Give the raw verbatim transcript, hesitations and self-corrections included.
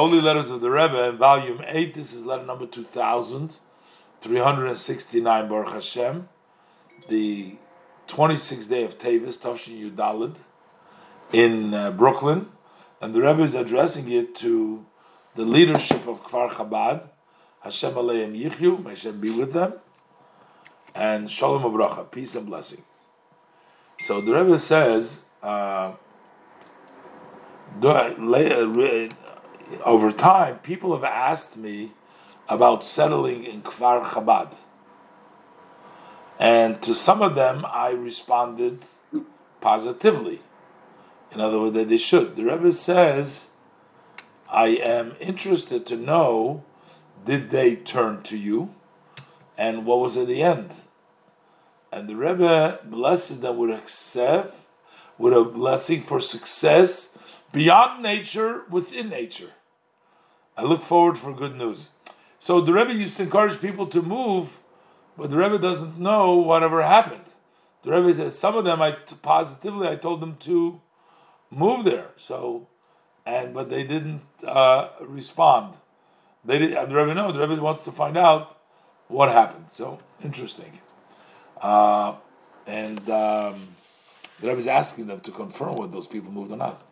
Holy Letters of the Rebbe, Volume eight, this is letter number two thousand three hundred sixty-nine, Baruch Hashem, the twenty-sixth day of Tevis, Tof-Shin Yud-Daled, in uh, Brooklyn, and the Rebbe is addressing it to the leadership of Kfar Chabad, Hashem Aleihem Yichyu, may Hashem be with them, and Shalom U'Brocha, peace and blessing. So the Rebbe says, uh, do I lay a re- over time, people have asked me about settling in Kfar Chabad. And to some of them, I responded positively. In other words, that they should. The Rebbe says, I am interested to know, did they turn to you? And what was at the end? And the Rebbe blesses them with a, with a blessing for success beyond nature, within nature. I look forward for good news. So the Rebbe used to encourage people to move, but the Rebbe doesn't know whatever happened. The Rebbe said some of them, I positively, I told them to move there. So, and but they didn't uh, respond. They did. The Rebbe knows. The Rebbe wants to find out what happened. So interesting. Uh, and um, the Rebbe is asking them to confirm whether those people moved or not.